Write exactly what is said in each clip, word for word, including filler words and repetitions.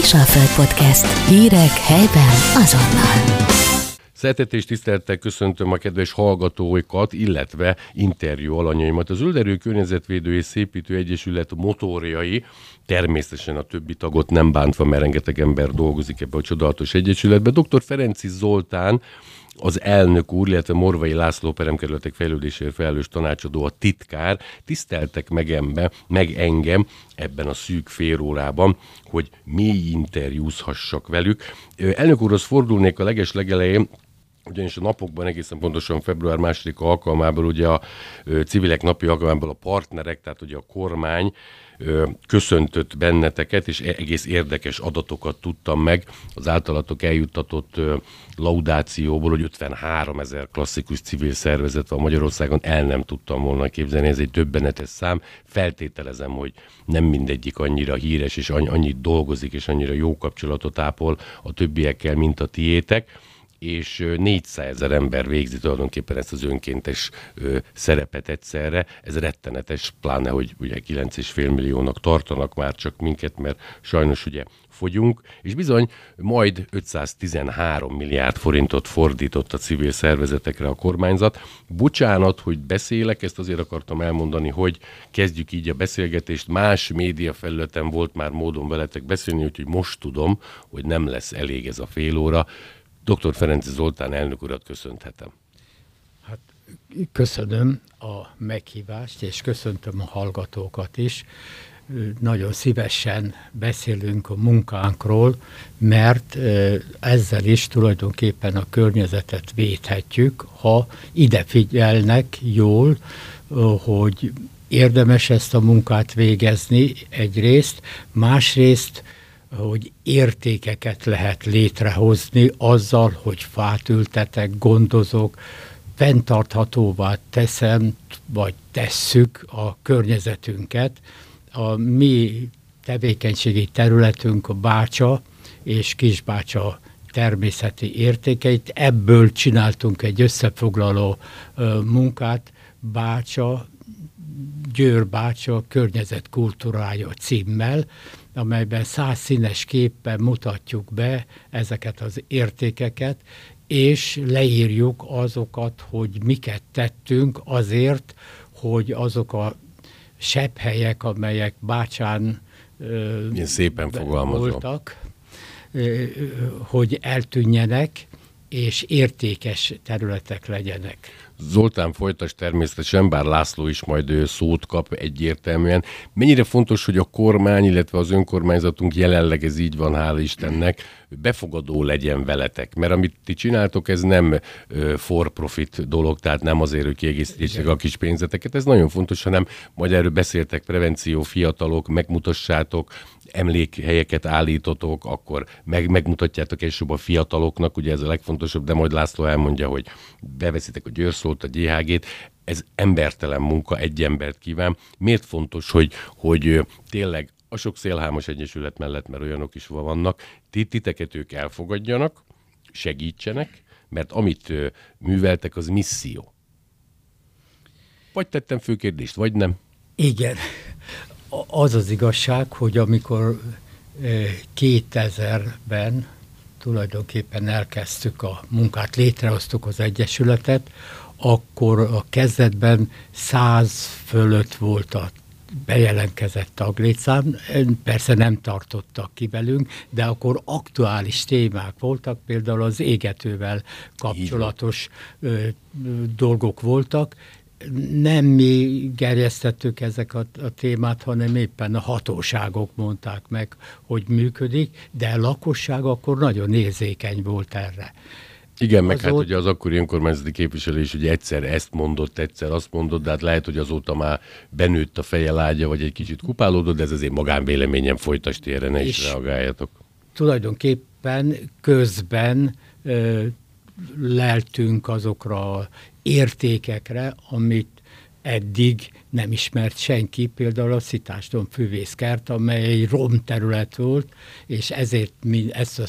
Kisalföld Podcast. Hírek helyben azonnal. Szeretettel és tisztelettel köszöntöm a kedves hallgatóikat, illetve interjú alanyaimat. Az Zölderő Környezetvédő és Szépítő Egyesület motorjai, természetesen a többi tagot nem bántva, mert rengeteg ember dolgozik ebbe a csodálatos egyesületbe. doktor Ferenczy Zoltán, az elnök úr, illetve Morvay László peremkerületek fejlődésért felelős tanácsadó, a titkár, tiszteltek meg, embe, meg engem ebben a szűk fél órában, hogy mély interjúzhassak velük. Elnök úrhoz fordulnék a leges legelején, ugyanis a napokban, egészen pontosan február másodika alkalmából, ugye a civilek napi alkalmából a partnerek, tehát ugye a kormány köszöntött benneteket, és egész érdekes adatokat tudtam meg az általatok eljuttatott laudációból, hogy ötvenhárom ezer klasszikus civil szervezet van Magyarországon, el nem tudtam volna képzelni, ez egy döbbenetes szám. Feltételezem, hogy nem mindegyik annyira híres, és annyit dolgozik, és annyira jó kapcsolatot ápol a többiekkel, mint a tiétek, és négyszázezer ember végzi tulajdonképpen ezt az önkéntes ö, szerepet egyszerre. Ez rettenetes, pláne, hogy ugye kilenc egész öt milliónak tartanak már csak minket, mert sajnos ugye fogyunk, és bizony majd ötszáztizenhárom milliárd forintot fordított a civil szervezetekre a kormányzat. Bocsánat, hogy beszélek, ezt azért akartam elmondani, hogy kezdjük így a beszélgetést. Más médiafelületen volt már módon veletek beszélni, úgyhogy most tudom, hogy nem lesz elég ez a fél óra. doktor Ferenczy Zoltán elnök urat köszönthetem. Hát, köszönöm a meghívást, és köszöntöm a hallgatókat is. Nagyon szívesen beszélünk a munkánkról, mert ezzel is tulajdonképpen a környezetet védhetjük, ha ide figyelnek jól, hogy érdemes ezt a munkát végezni egyrészt, másrészt, hogy értékeket lehet létrehozni azzal, hogy fát ültetek, gondozok, fenntarthatóvá teszem, vagy tesszük a környezetünket. A mi tevékenységi területünk a Bácsa és Kisbácsa természeti értékeit. Ebből csináltunk egy összefoglaló munkát, Bácsa, Győr Bácsa környezetkultúrája címmel, amelyben százszínes képpen mutatjuk be ezeket az értékeket, és leírjuk azokat, hogy miket tettünk azért, hogy azok a sebb helyek, amelyek Bácsán szépen voltak, hogy eltűnjenek, és értékes területek legyenek. Zoltán, folytas természetesen, bár László is majd szót kap egyértelműen. Mennyire fontos, hogy a kormány, illetve az önkormányzatunk, jelenleg ez így van, hál' Istennek, befogadó legyen veletek, mert amit ti csináltok, ez nem for profit dolog, tehát nem azért, hogy kiegészítsétek a kis pénzeteket, ez nagyon fontos, hanem majd erről beszéltek, prevenció, fiatalok, megmutassátok, emlékhelyeket állítotok, akkor meg, megmutatjátok elsőbb a fiataloknak, ugye ez a legfontosabb, de majd László elmondja, hogy beveszitek a Győrszót, a gé há gét, ez embertelen munka, egy embert kíván. Miért fontos, hogy, hogy tényleg a sok szélhámos egyesület mellett, mert olyanok is vannak, tititeket ők elfogadjanak, segítsenek, mert amit műveltek, az misszió. Vagy tettem fő kérdést, vagy nem? Igen. Az az igazság, hogy amikor kétezerben tulajdonképpen elkezdtük a munkát, létrehoztuk az egyesületet, akkor a kezdetben száz fölött volt a bejelentkezett taglétszám, persze nem tartottak ki velünk, de akkor aktuális témák voltak, például az égetővel kapcsolatos Igen. dolgok voltak. Nem mi gerjesztettük ezek a, a témát, hanem éppen a hatóságok mondták meg, hogy működik, de a lakosság akkor nagyon érzékeny volt erre. Igen, meg azóta... hát ugye az akkori önkormányzati képviselés ugye egyszer ezt mondott, egyszer azt mondott, de hát lehet, hogy azóta már benőtt a feje lágya, vagy egy kicsit kupálódott, de ez az én magánvéleményem, folytasd, erre ne is reagáljatok. Tulajdonképpen közben ö, leltünk azokra értékekre, amit eddig nem ismert senki, például a Szitásdomb fűvészkert, amely egy rom terület volt, és ezért mi ezt a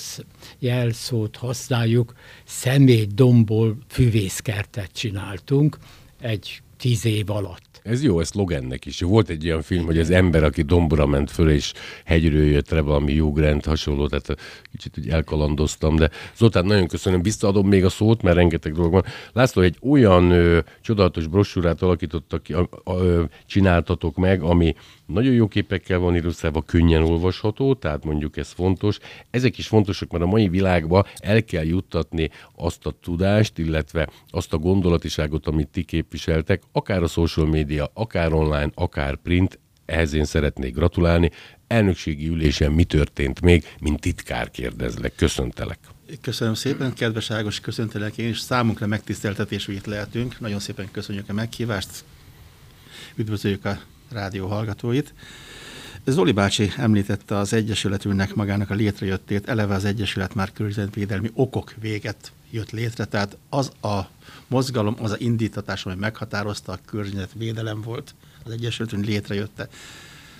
jelszót használjuk, személydomból fűvészkertet csináltunk egy tíz év alatt. Ez jó, ez szlogennek is. Volt egy ilyen film, hogy az ember, aki dombra ment föl, és hegyről jött le, valami jogrend hasonló, tehát kicsit úgy elkalandoztam, de Zoltán, nagyon köszönöm, visszaadom még a szót, mert rengeteg dolog van. László, egy olyan ö, csodálatos brossúrát alakítottak ki, a, a, ö, csináltatok meg, ami nagyon jó képekkel van illusztrálva, könnyen olvasható, tehát mondjuk ez fontos. Ezek is fontosak, mert a mai világban el kell juttatni azt a tudást, illetve azt a gondolatiságot, amit ti képviseltek, akár a social media, akár online, akár print. Ehhez én szeretnék gratulálni. Elnökségi ülésen mi történt még, mint titkár kérdezlek. Köszöntelek. Köszönöm szépen, kedves Ágos, köszöntelek én is. Számunkra megtiszteltetés, hogy itt lehetünk. Nagyon szépen köszönjük a meghívást. Üdvözöljük a rádió hallgatóit. Zoli bácsi említette az Egyesületünknek magának a létrejöttét, eleve az Egyesület már környezetvédelmi okok véget jött létre, tehát az a mozgalom, az a indítatás, ami meghatározta a környezetvédelem volt, az Egyesületünk létrejötte.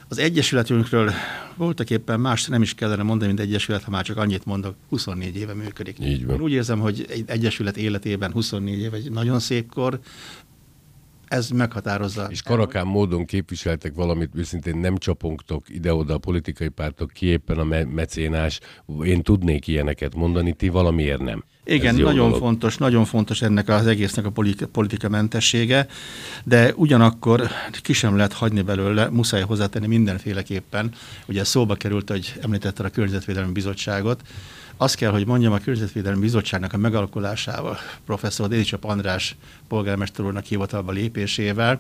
Az Egyesületünkről voltak éppen más, nem is kellene mondani, mint Egyesület, ha már csak annyit mondok, huszonnégy éve működik. Így van. Én úgy érzem, hogy egy Egyesület életében huszonnégy év egy nagyon szép kor. Ez meghatározza. És karakán módon képviseltek valamit, őszintén nem csapongtok ide-oda a politikai pártok, ki éppen a me- mecénás. Én tudnék ilyeneket mondani, ti valamiért nem. Igen, nagyon dolog. fontos, nagyon fontos ennek az egésznek a politika mentessége, de ugyanakkor ki sem lehet hagyni belőle, muszáj hozzátenni mindenféleképpen. Ugye szóba került, hogy említette a Környezetvédelmi Bizottságot. Azt kell, hogy mondjam, a Környezetvédelmi Bizottságnak a megalakulásával, professzor Dézsi Csaba András polgármester úrnak hivatalba lépésével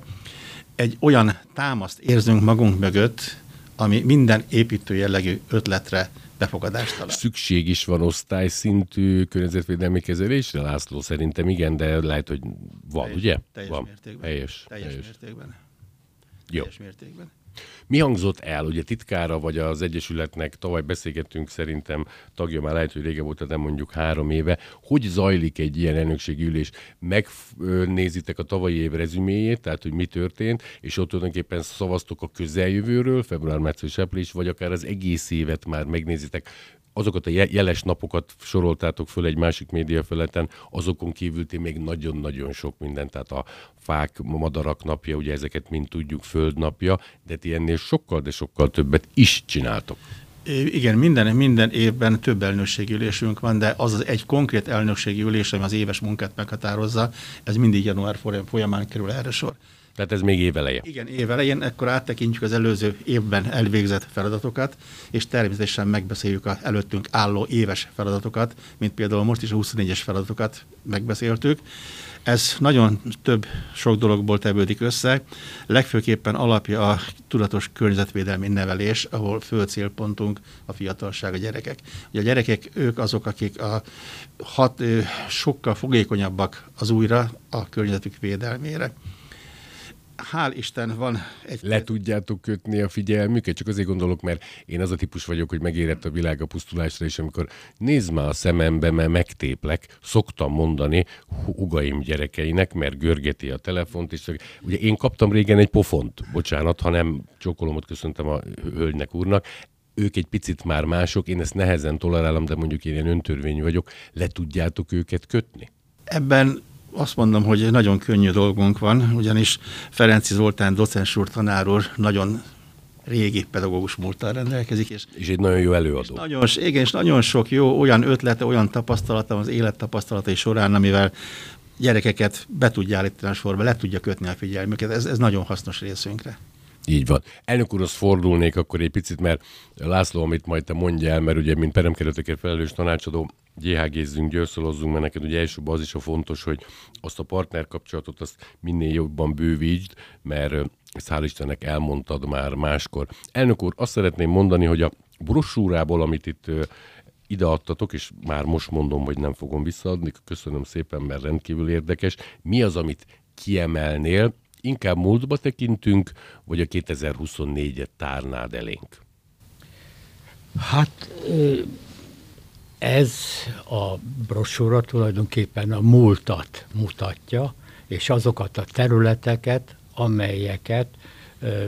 egy olyan támaszt érzünk magunk mögött, ami minden építő jellegű ötletre befogadást talál. Szükség is van osztályszintű környezetvédelmi kezelésre, László? Szerintem igen, de lehet, hogy van, teljes, ugye? Teljes van. Mértékben. Helyes. Teljes, teljes mértékben. Jó. Teljes mértékben. Mi hangzott el? Ugye titkára vagy az Egyesületnek, tavaly beszélgettünk, szerintem tagja már lehet, hogy régen volt, de mondjuk három éve. Hogy zajlik egy ilyen elnökségi ülés? Megnézitek a tavalyi év rezüméjét, tehát hogy mi történt, és ott tulajdonképpen szavaztok a közeljövőről, február, március, április, vagy akár az egész évet már megnézitek. Azokat a jeles napokat soroltátok föl egy másik médiafelületen, azokon kívül ti még nagyon-nagyon sok mindent, tehát a fák, madarak napja, ugye ezeket mind tudjuk, föld napja, de ti ennél sokkal, de sokkal többet is csináltok. Igen, minden, minden évben több elnökségi ülésünk van, de az az egy konkrét elnökségi ülés, ami az éves munkát meghatározza, ez mindig január folyamán kerül erre sor. Tehát ez még éveleje. Igen, évelején, ekkor áttekintjük az előző évben elvégzett feladatokat, és természetesen megbeszéljük az előttünk álló éves feladatokat, mint például most is a huszonnégyes feladatokat megbeszéltük. Ez nagyon több, sok dologból tevődik össze. Legfőképpen alapja a tudatos környezetvédelmi nevelés, ahol fő célpontunk a fiatalság, a gyerekek. Ugye a gyerekek, ők azok, akik a hat, sokkal fogékonyabbak az újra a környezetük védelmére. Hál' Isten van egy... Le tudjátok kötni a figyelmüket? Csak azért gondolok, mert én az a típus vagyok, hogy megérett a világ a pusztulásra, és amikor nézd már a szemembe, mert megtéplek, szoktam mondani ugaim gyerekeinek, mert görgeti a telefont, és ugye én kaptam régen egy pofont, bocsánat, ha nem csókolomot köszöntem a hölgynek, úrnak, ők egy picit már mások, én ezt nehezen tolerálom, de mondjuk én ilyen öntörvényű vagyok, le tudjátok őket kötni? Ebben... Azt mondom, hogy nagyon könnyű dolgunk van, ugyanis Ferenczy Zoltán docens úr, tanár úr nagyon régi pedagógus múlttal rendelkezik. És, és egy nagyon jó előadó. És nagyon, igen, és nagyon sok jó olyan ötlete, olyan tapasztalata az élet tapasztalatai során, amivel gyerekeket be tudja állítani a sorba, le tudja kötni a figyelmüket. Ez, ez nagyon hasznos részünkre. Így van. Elnök úrhoz fordulnék akkor egy picit, mert László, amit majd te mondjál, mert ugye, mint peremkeretekért felelős tanácsadó, gyéhágézzünk, győrszolozzunk, mert neked ugye elsőbb az is a fontos, hogy azt a partnerkapcsolatot azt minél jobban bővítsd, mert ezt hál' Istennek elmondtad már máskor. Elnök úr, azt szeretném mondani, hogy a brossúrából, amit itt ideadtatok, és már most mondom, hogy nem fogom visszaadni, köszönöm szépen, mert rendkívül érdekes. Mi az, amit kiemelnél? Inkább múltba tekintünk, vagy a kétezer-huszonnégyet tárnád elénk? Hát ez a brossúra tulajdonképpen a múltat mutatja, és azokat a területeket, amelyeket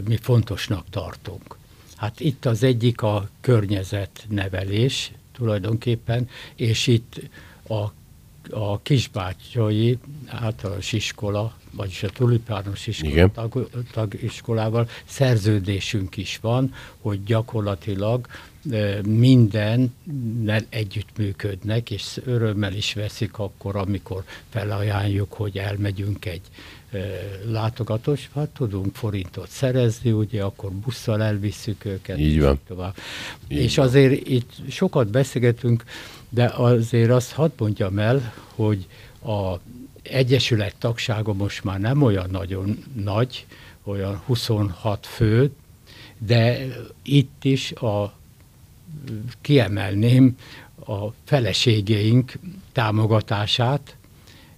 mi fontosnak tartunk. Hát itt az egyik a környezetnevelés tulajdonképpen, és itt a, a kisbácsai általános iskola vagyis a tulipános iskola tag, tagiskolával szerződésünk is van, hogy gyakorlatilag minden együttműködnek, és örömmel is veszik akkor, amikor felajánljuk, hogy elmegyünk egy látogatós, hát tudunk forintot szerezni, ugye, akkor busszal elvisszük őket. Így van. Tovább. Így és van. Azért itt sokat beszélgetünk, de azért azt hadd mondjam el, hogy a egyesület tagsága most már nem olyan nagyon nagy, olyan huszonhat fő, de itt is a, kiemelném a feleségeink támogatását,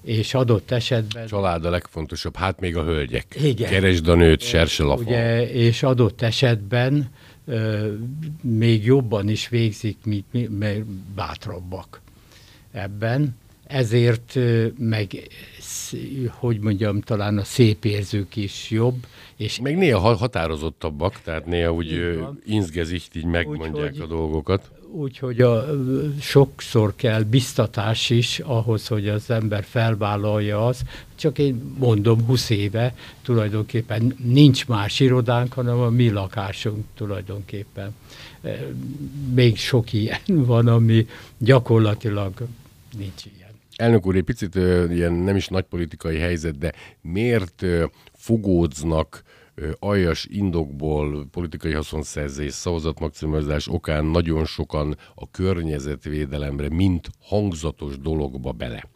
és adott esetben... Család a legfontosabb, hát még a hölgyek. Igen. Keresd a nőt, serse lapon. Ugye, és adott esetben euh, még jobban is végzik, mint, mint, mert bátrabbak ebben. Ezért meg, hogy mondjam, talán a szép érzők is jobb. És meg néha határozottabbak, tehát néha úgy inzgezicht, így megmondják úgy, a dolgokat. Úgyhogy sokszor kell biztatás is ahhoz, hogy az ember felvállalja azt. Csak én mondom, húsz éve tulajdonképpen nincs más irodánk, hanem a mi lakásunk tulajdonképpen. Még sok ilyen van, ami gyakorlatilag nincs ilyen. Elnök úr, egy picit ilyen nem is nagy politikai helyzet, de miért fogódznak aljas indokból politikai haszonszerzés, szavazatmaximalizás okán nagyon sokan a környezetvédelemre, mint hangzatos dologba bele?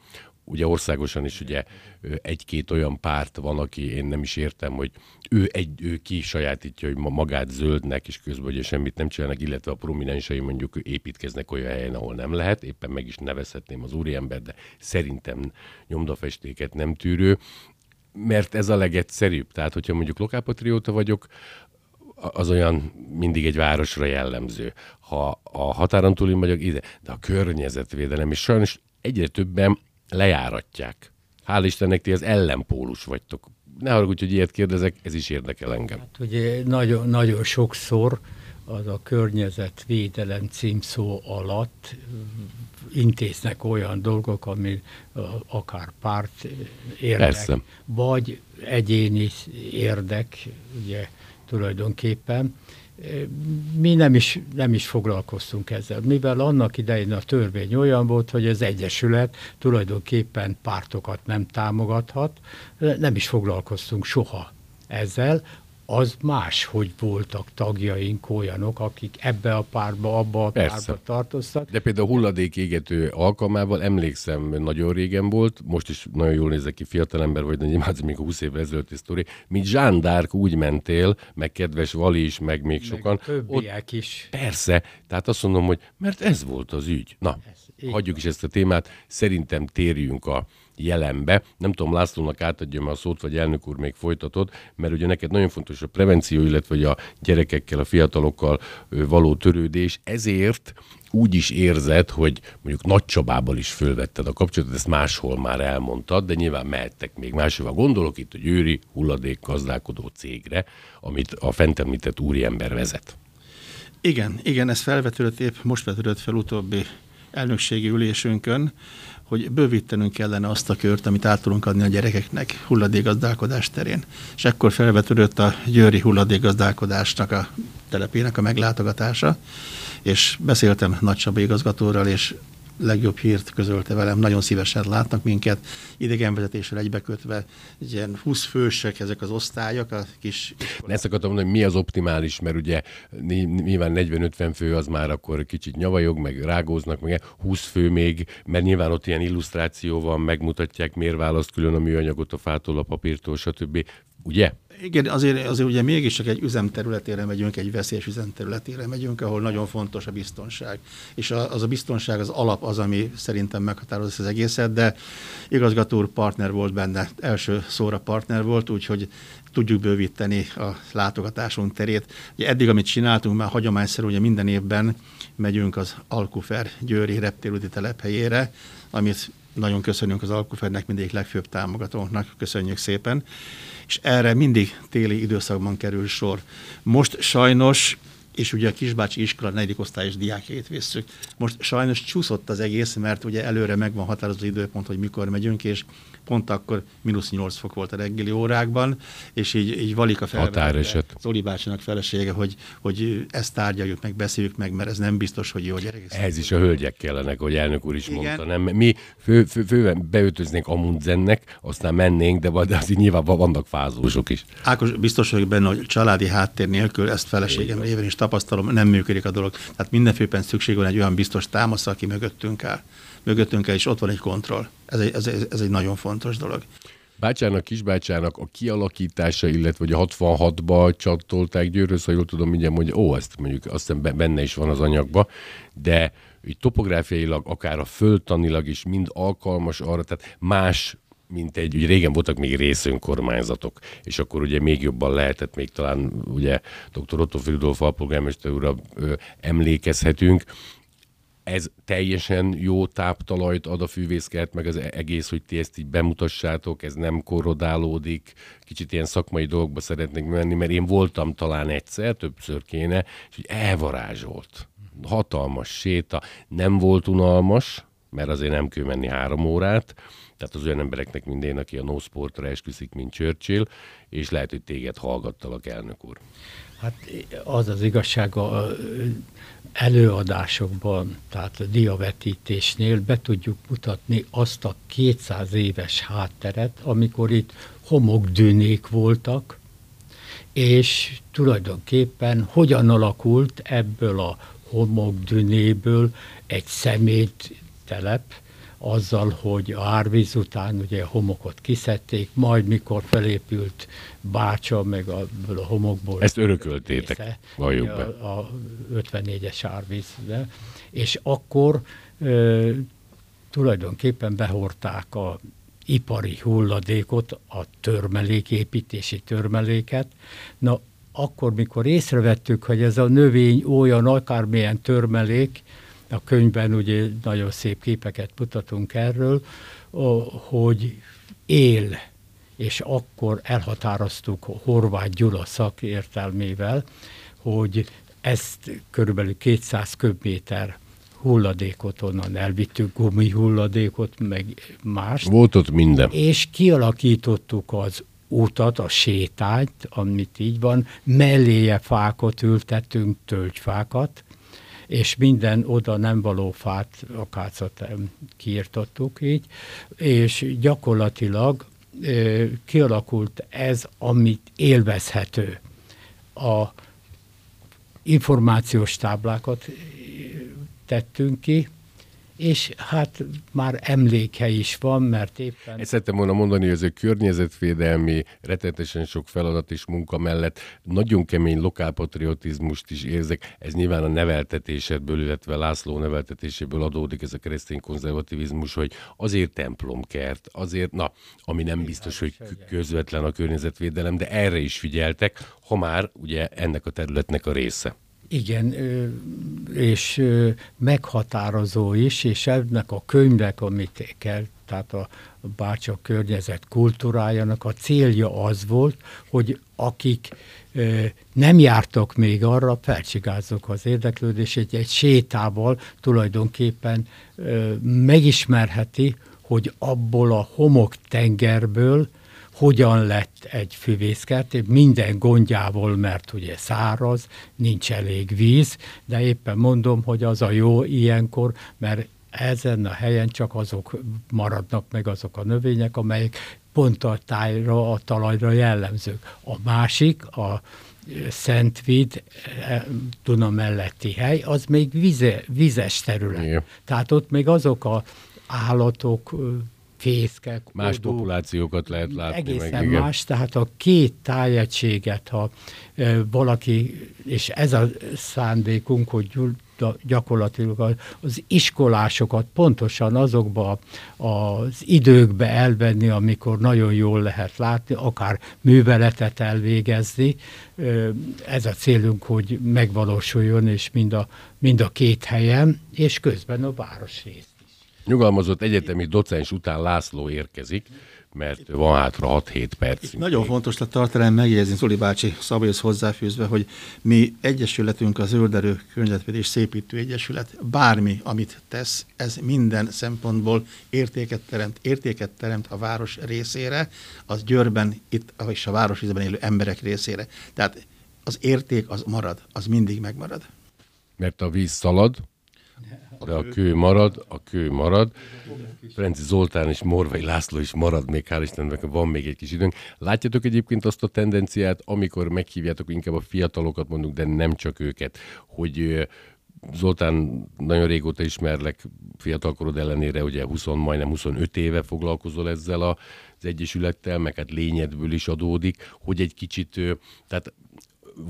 Ugye országosan is ugye egy-két olyan párt van, aki én nem is értem, hogy ő, egy, ő ki sajátítja, hogy magát zöldnek, és közben ugye semmit nem csinálnak, illetve a prominensei mondjuk építkeznek olyan helyen, ahol nem lehet, éppen meg is nevezhetném az úriember, de szerintem nyomdafestéket nem tűrő, mert ez a legegyszerűbb. Tehát, hogyha mondjuk lokálpatrióta vagyok, az olyan mindig egy városra jellemző. Ha a határon túlin vagyok, ide, de a környezetvédelem, és sajnos egyre többen lejáratják. Hál' Istennek, ti az ellenpólus vagytok. Ne haragudj, hogy ilyet kérdezek, ez is érdekel engem. Hát ugye nagyon, nagyon sokszor az a környezetvédelem címszó alatt intéznek olyan dolgok, ami akár párt érdek, Persze. vagy egyéni érdek, ugye tulajdonképpen. Mi nem is, nem is foglalkoztunk ezzel, mivel annak idején a törvény olyan volt, hogy az egyesület tulajdonképpen pártokat nem támogathat, nem is foglalkoztunk soha ezzel. Az más, hogy voltak tagjaink olyanok, akik ebbe a párba, abba a Persze. párba tartoztak. De például a hulladékégető alkalmával emlékszem, nagyon régen volt, most is nagyon jól nézek ki, fiatalember vagy, de imádom, még húsz évvel ezelőtti sztori, mint Jeanne d'Arc úgy mentél, meg kedves Vali is, meg még meg sokan. Többiek Ott... is. Persze, tehát azt mondom, hogy mert ez volt az ügy. Na, ez, hagyjuk is ezt a témát, szerintem térjünk a jelenbe. Nem tudom, Lászlónak átadjam a szót, vagy elnök úr még folytatod, mert ugye neked nagyon fontos a prevenció, illetve a gyerekekkel, a fiatalokkal való törődés. Ezért úgy is érzed, hogy mondjuk Nagy Csabával is fölvetted a kapcsolatot, ezt máshol már elmondtad, de nyilván mehettek még máshova. Gondolok itt a győri hulladékgazdálkodó cégre, amit a fent említett úriember vezet. Igen, igen, ez felvetődött épp, most vetődött fel utóbbi elnökségi ülésünkön, hogy bővítenünk kellene azt a kört, amit át tudunk adni a gyerekeknek hulladékgazdálkodás terén. És ekkor felvetődött a győri hulladékgazdálkodásnak a telepének a meglátogatása, és beszéltem Nagy Csaba igazgatóral, és legjobb hírt közölte velem, nagyon szívesen látnak minket, idegenvezetéssel egybekötve, ilyen húsz fősek ezek az osztályok, a kis... Ezt akartam mondani, hogy mi az optimális, mert ugye nyilván negyven-ötven fő az már akkor kicsit nyavajog, meg rágóznak, meg húsz fő még, mert nyilván ott ilyen illusztráció van, megmutatják, miért választ külön a műanyagot a fától, a papírtól, stb. Ugye? Igen, azért, azért ugye mégis csak egy üzemterületére megyünk, egy veszélyes üzemterületére megyünk, ahol nagyon fontos a biztonság. És a, az a biztonság az alap az, ami szerintem meghatározza az egészet, de igazgató úr partner volt benne, első szóra partner volt, úgyhogy tudjuk bővíteni a látogatásunk terét. Ugye eddig, amit csináltunk, már hagyományszerű, ugye minden évben megyünk az Alkufer győri reptérúti telephelyére, amit nagyon köszönjük az Alkufernek, mindig legfőbb támogatóknak, köszönjük szépen. És erre mindig téli időszakban kerül sor. Most sajnos és ugye a Kisbácsi iskola negyedik osztályos diákjait visszük. Most sajnos csúszott az egész, mert ugye előre megvan határozó időpont, hogy mikor megyünk, és pont akkor mínusz nyolc fok volt a reggeli órákban, és így, így valik a felvezető. Zoli bácsinak felesége, hogy, hogy ezt tárgyaljuk meg, beszéljük meg, mert ez nem biztos, hogy jó gyerek. Ehhez is a hölgyek kellenek, hogy elnök úr is igen. mondta. Nem? Mi fő, fő, főben beöltöznénk Amundsennek, aztán mennénk, de azért nyilván vannak fázósok is. Ákos, biztos vagyok benne, hogy családi háttér nélkül ezt feleségem éven is tapasztalom, nem működik a dolog. Tehát mindenféppen szükség van egy olyan biztos támasz, aki mögöttünk áll. Mögöttünk áll, és ott van egy kontroll. Ez egy, ez, ez egy nagyon fontos dolog. Bácsának, Kisbácsának a kialakítása, illetve a hatvanhatba csatolták Győrhöz, ha jól tudom, mindjárt mondja, ó, ezt mondjuk azt hiszem benne is van az anyagba, de így topográfiailag, akár a földtanilag is mind alkalmas arra, tehát más, mint egy, ugye régen voltak még részönkormányzatok, és akkor ugye még jobban lehetett, még talán ugye dr. Otto Friedhoff alpolgármester úrra emlékezhetünk. Ez teljesen jó táptalajt ad a fűvészkert, meg az egész, hogy ti ezt így bemutassátok, ez nem korrodálódik, kicsit ilyen szakmai dolgokba szeretnék menni, mert én voltam talán egyszer, többször kéne, és hogy elvarázsolt. Hatalmas séta, nem volt unalmas, mert azért nem kell menni három órát, tehát az olyan embereknek minden, aki a no sportra esküszik, mint Churchill, és lehet, hogy téged hallgattalak, elnök úr. Hát az az igazság a előadásokban, tehát a diavetítésnél be tudjuk mutatni azt a kétszáz éves hátteret, amikor itt homokdűnék voltak, és tulajdonképpen hogyan alakult ebből a homokdűnéből egy szeméttelep, azzal, hogy a árvíz után ugye a homokot kiszedték, majd mikor felépült Bácsa, meg a, a homokból... Ezt örököltétek, része, valljuk be. A, a ötvennégyes árvízbe. És akkor e, tulajdonképpen behordták a ipari hulladékot, a törmeléképítési törmeléket. Na, akkor, mikor észrevettük, hogy ez a növény olyan, akármilyen törmelék, a könyvben ugye nagyon szép képeket mutatunk erről, hogy él, és akkor elhatároztuk Horváth Gyula szakértelmével, hogy ezt körülbelül kétszáz köbméter hulladékot onnan elvittük, gumihulladékot, meg más. Volt ott minden. És kialakítottuk az útat, a sétányt, amit így van, melléje fákat ültettünk, tölgyfákat, és minden oda nem való fát, akácot kiirtottuk így, és gyakorlatilag ö, kialakult ez, amit élvezhető. A információs táblákat tettünk ki, és hát már emléke is van, mert éppen... Ezt szerettem volna mondani, hogy ez egy környezetvédelmi, rettenetesen sok feladat és munka mellett nagyon kemény lokálpatriotizmust is érzek. Ez nyilván a neveltetésedből, illetve László neveltetéséből adódik, ez a keresztény konzervativizmus, hogy azért templomkert, azért, na, ami nem biztos, hogy közvetlen a környezetvédelem, de erre is figyeltek, ha már ugye ennek a területnek a része. Igen, és meghatározó is, és ennek a könyvnek, amit kell, tehát a Bácsa környezet kultúrájának a célja az volt, hogy akik nem jártak még arra, felcsigázzuk az érdeklődését, egy sétával tulajdonképpen megismerheti, hogy abból a homoktengerből hogyan lett egy fűvészkert, minden gondjával, mert ugye száraz, nincs elég víz, de éppen mondom, hogy az a jó ilyenkor, mert ezen a helyen csak azok maradnak meg, azok a növények, amelyek pont a tájra, a talajra jellemzők. A másik, a Szentvid, Duna melletti hely, az még vize, vizes terület. Igen. Tehát ott még azok a állatok, fészkek, más odó, populációkat lehet látni. Egészen meg, más, tehát a két tájegységet, ha e, valaki, és ez a szándékunk, hogy gyakorlatilag az iskolásokat pontosan azokba az időkbe elvenni, amikor nagyon jól lehet látni, akár műveletet elvégezni. Ez a célunk, hogy megvalósuljon, és mind a, mind a két helyen, és közben a városrész. Nyugalmazott egyetemi docens után László érkezik, mert van hátra hat-hét percünk. Nagyon fontos lett tartalán megjegyezni Zoli bácsi szabályhoz hozzáfűzve, hogy mi egyesületünk, az Zölderő Környezetvédő és Szépítő Egyesület, bármi, amit tesz, ez minden szempontból értéket teremt, értéket teremt a város részére, az Győrben, itt, és a városrészben élő emberek részére. Tehát az érték az marad, az mindig megmarad. Mert a víz szalad, de a kő marad, a kő marad. Ferenczy Zoltán és Morvay László is marad még, hál' Istennek, van még egy kis időnk. Látjátok egyébként azt a tendenciát, amikor meghívjátok inkább a fiatalokat, mondjuk, de nem csak őket, hogy Zoltán, nagyon régóta ismerlek, fiatalkorod ellenére, ugye húsz, majdnem huszonöt éve foglalkozol ezzel az egyesülettel, meg hát lényedből is adódik, hogy egy kicsit, tehát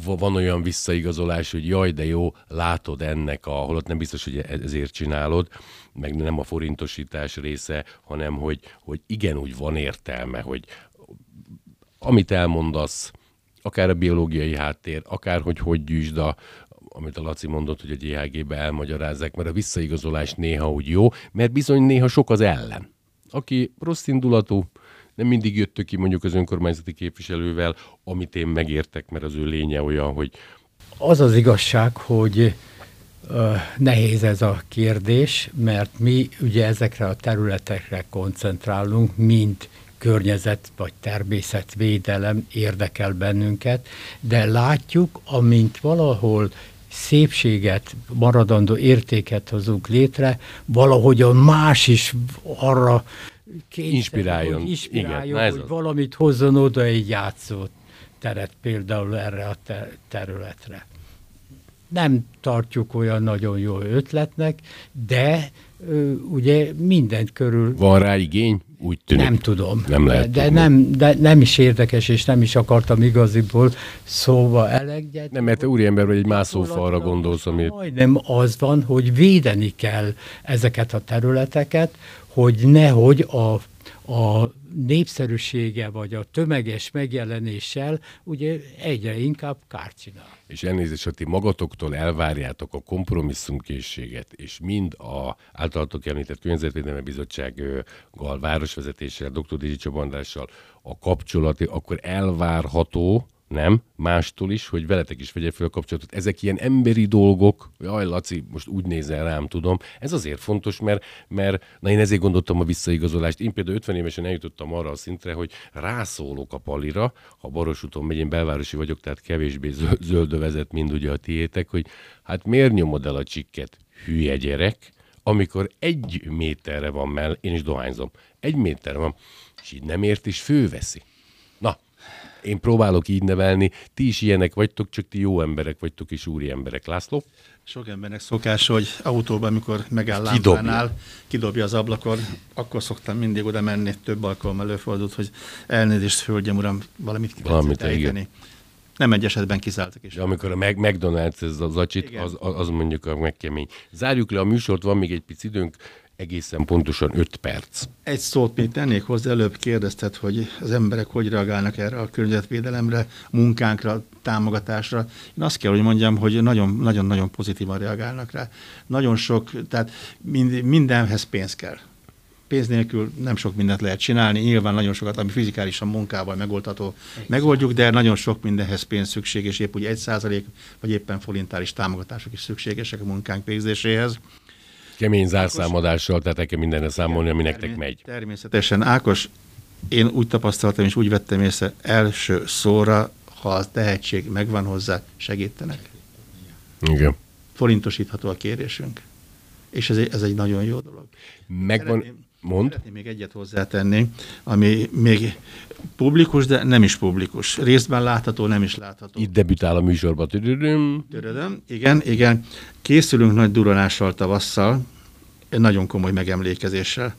van olyan visszaigazolás, hogy jaj, de jó, látod ennek a, holott nem biztos, hogy ezért csinálod, meg nem a forintosítás része, hanem hogy, hogy igen, úgy van értelme, hogy amit elmondasz, akár a biológiai háttér, akár hogy hogy gyűjtsd a, amit a Laci mondott, hogy a dé há gé-be elmagyarázzák, mert a visszaigazolás néha úgy jó, mert bizony néha sok az ellen. Aki rossz indulatú, nem mindig jöttök ki mondjuk az önkormányzati képviselővel, amit én megértek, mert az ő lénye olyan, hogy... Az az igazság, hogy uh, nehéz ez a kérdés, mert mi ugye ezekre a területekre koncentrálunk, mint környezet vagy természetvédelem érdekel bennünket, de látjuk, amint valahol szépséget, maradandó értéket hozunk létre, valahogyan más is arra kényszer, inspiráljon, hogy, inspiráljon, igen, hogy valamit hozzon oda egy játszóteret például erre a ter- területre. Nem tartjuk olyan nagyon jó ötletnek, de ö, ugye mindent körül... Van rá igény? Úgy tűnik. Nem tudom. Nem lehet de, tudni. Nem, de nem is érdekes, és nem is akartam igaziból szóba eleget. Nem, mert te úriember vagy, egy mászófalra gondolsz, amit... Majdnem az van, hogy védeni kell ezeket a területeket, hogy nehogy a, a népszerűsége vagy a tömeges megjelenéssel ugye egyre inkább kárt csinál. És elnézést, ha ti magatoktól elvárjátok a kompromisszumkészséget, és mind a általatok említett Környezetvédelmi Bizottsággal, városvezetéssel, doktor Dézsi Csaba Andrással a kapcsolati, akkor elvárható, nem, mástól is, hogy veletek is vegye fel a kapcsolatot. Ezek ilyen emberi dolgok, jaj Laci, most úgy nézel rám, tudom, ez azért fontos, mert, mert na én ezért gondoltam a visszaigazolást. Én például ötven évesen eljutottam arra a szintre, hogy rászólok a palira, ha Baross úton megy, én belvárosi vagyok, tehát kevésbé zöldövezet, mind ugye a tiétek, hogy hát miért nyomod el a csikket, hülye gyerek, amikor egy méterre van mell, én is dohányzom, egy méterre van, és így nem ért, és főveszi. Na, én próbálok így nevelni, ti is ilyenek vagytok, csak ti jó emberek vagytok, és úri emberek. László? Sok embernek szokás, hogy autóban, amikor megáll lámpánál, kidobja az ablakon, akkor szoktam mindig oda menni, több alkalommal előfordult, hogy elnézést, hölgyem, uram, valamit kifejezett ejteni. Nem egy esetben kiszálltak is. De amikor a McDonald's ez az acsit, az, az mondjuk a megkemény. Zárjuk le a műsort, van még egy pici időnk, egészen pontosan öt perc. Egy szót még tennék hozzá, előbb kérdezted, hogy az emberek hogy reagálnak erre a környezetvédelemre, munkánkra, támogatásra. Én azt kell, hogy mondjam, hogy nagyon-nagyon pozitívan reagálnak rá. Nagyon sok, tehát mind, mindenhez pénz kell. Pénz nélkül nem sok mindent lehet csinálni, nyilván nagyon sokat, ami fizikálisan munkával megoldható, megoldjuk, de nagyon sok mindenhez pénz szükség, és épp úgy egy százalék, vagy éppen forintális támogatások is szükségesek a munkánk végzéséhez. Kemény zárszámadással, tehát el kell mindenre számolni, ami nektek megy. Természetesen, Ákos, én úgy tapasztaltam, és úgy vettem észre, első szóra, ha a tehetség megvan hozzá, segítenek. Igen. Forintosítható a kérésünk. És ez egy, ez egy nagyon jó dolog. Megvan... Szeretném... Mond. Szeretném még egyet hozzátenni, ami még publikus, de nem is publikus. Részben látható, nem is látható. Itt debütál a műsorba. Törödöm. Törödöm. Igen, igen. Készülünk nagy duranással tavasszal, nagyon komoly megemlékezéssel.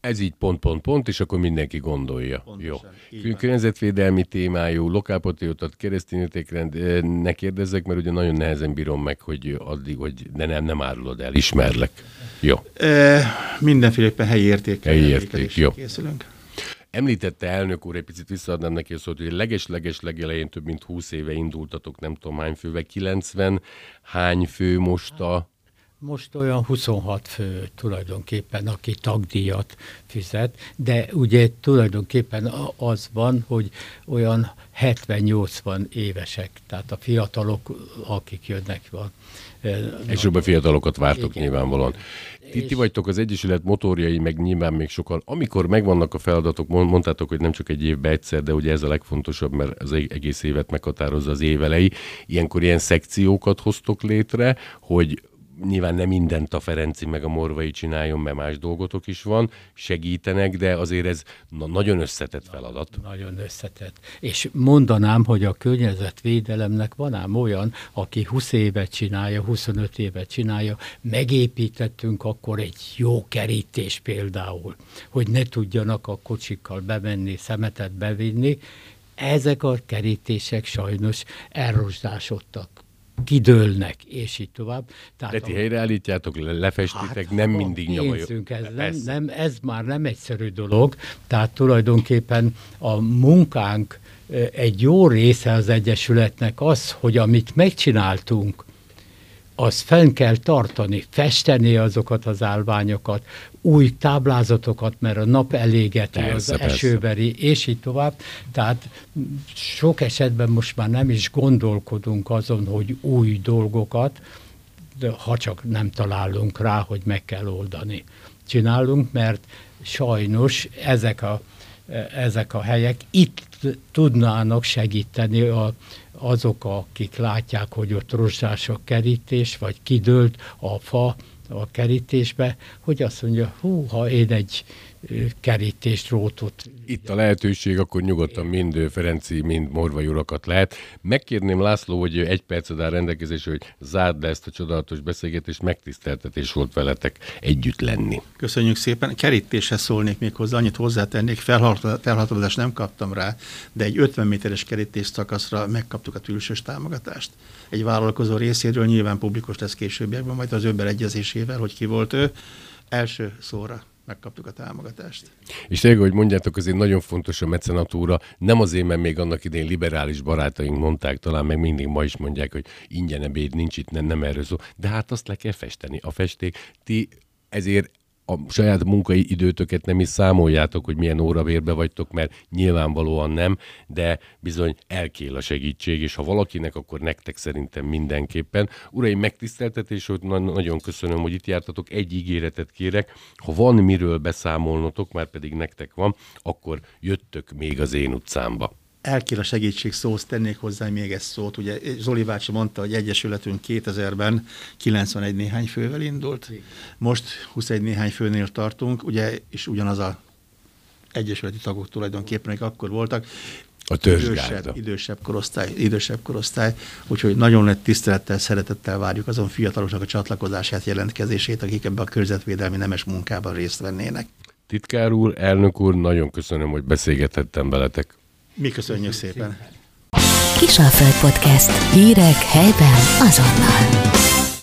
Ez így pont, pont, pont, és akkor mindenki gondolja. Pontosan, jó. Környezetvédelmi témájú, lokálpatriótat, keresztény értékrend, ne kérdezzek, mert ugye nagyon nehezen bírom meg, hogy addig, hogy de nem, nem árulod el, ismerlek. Jó. E, mindenféleképpen helyi értékkel. Helyi érték, jó. Készülünk. Említette elnök úr, egy picit visszaadnám neki a szót, hogy leges-leges legelején több mint húsz éve indultatok, nem tudom hány fővel, kilencven hány fő most a... Most olyan huszonhat fő tulajdonképpen, aki tagdíjat fizet, de ugye tulajdonképpen az van, hogy olyan hetven-nyolcvan évesek, tehát a fiatalok, akik jönnek van. És abban fiatalokat vártok, igen, nyilvánvalóan. Ti, ti vagytok az Egyesület motorjai, meg nyilván még sokan. Amikor megvannak a feladatok, mondtátok, hogy nem csak egy évben egyszer, de ugye ez a legfontosabb, mert az egész évet meghatározza az évelei. Ilyenkor ilyen szekciókat hoztok létre, hogy nyilván nem mindent a Ferenczy meg a Morvay csináljon, mert más dolgotok is van, segítenek, de azért ez na- nagyon összetett feladat. Nagyon összetett. És mondanám, hogy a környezetvédelemnek van ám olyan, aki húsz évet csinálja, huszonöt évet csinálja, megépítettünk akkor egy jó kerítés például, hogy ne tudjanak a kocsikkal bemenni, szemetet bevinni. Ezek a kerítések sajnos elrozsdásodtak, kidőlnek, és így tovább. Tehát de ti a... helyreállítjátok, lefestitek, hát, nem mindig nyomajok. Ez, nem, nem, ez már nem egyszerű dolog, tehát tulajdonképpen a munkánk egy jó része az Egyesületnek az, hogy amit megcsináltunk, azt fenn kell tartani, festeni azokat az állványokat, új táblázatokat, mert a nap elégeti, persze, az esőveri, persze, és így tovább. Tehát sok esetben most már nem is gondolkodunk azon, hogy új dolgokat, de ha csak nem találunk rá, hogy meg kell oldani. Csinálunk, mert sajnos ezek a, ezek a helyek itt tudnának segíteni a azok, akik látják, hogy ott rozsdás a kerítés, vagy kidőlt a fa a kerítésbe, hogy azt mondja, hú, ha én egy kerítést, rótot... Itt a lehetőség, akkor nyugodtan mind Ferenczy, mind Morvay urakat lehet. Megkérném, László, hogy egy percet áll rendelkezésre, hogy zárd le ezt a csodálatos beszélgetést, megtiszteltetés volt veletek együtt lenni. Köszönjük szépen. Kerítéshez szólnék még hozzá, annyit hozzátennék, felhatalmazást nem kaptam rá, de egy ötven méteres kerítés szakaszra megkaptuk a külsős támogatást. Egy vállalkozó részéről, nyilván publikus lesz későbbiekben, majd az ő beleegyezésével, hogy ki volt ő, első szóra megkaptuk a támogatást. És tényleg, hogy mondjátok, azért nagyon fontos a mecenatúra. Nem azért, mert még annak idén liberális barátaink mondták, talán meg mindig ma is mondják, hogy ingyen ebéd nincs itt, nem, nem erről szó. De hát azt le kell festeni, a festék. Ti ezért a saját munkai időtöket nem is számoljátok, hogy milyen órabérbe vagytok, mert nyilvánvalóan nem, de bizony elkél a segítség, és ha valakinek, akkor nektek szerintem mindenképpen. Uraim, megtiszteltetés, hogy nagyon köszönöm, hogy itt jártatok, egy ígéretet kérek, ha van miről beszámolnotok, már pedig nektek van, akkor jöttök még az én utcámba. Elkél a segítség szóhoz tennék hozzá még ezt szót. Ugye Zoli bácsi mondta, hogy egyesületünk kétezerben kilencvenegy néhány fővel indult. Most huszonegy néhány főnél tartunk, ugye, és ugyanaz az egyesületi tagok tulajdonképpen, akik akkor voltak. A idősebb, idősebb korosztály, idősebb korosztály, úgyhogy nagyon nagy tisztelettel, szeretettel várjuk azon fiataloknak a csatlakozását, jelentkezését, akik ebben a környezetvédelmi nemes munkában részt vennének. Titkár úr, elnök úr, nagyon köszönöm, hogy beszélgethettem veletek. Mi köszönjük szépen! Kisalföld Podcast. Hírek helyben azonnal.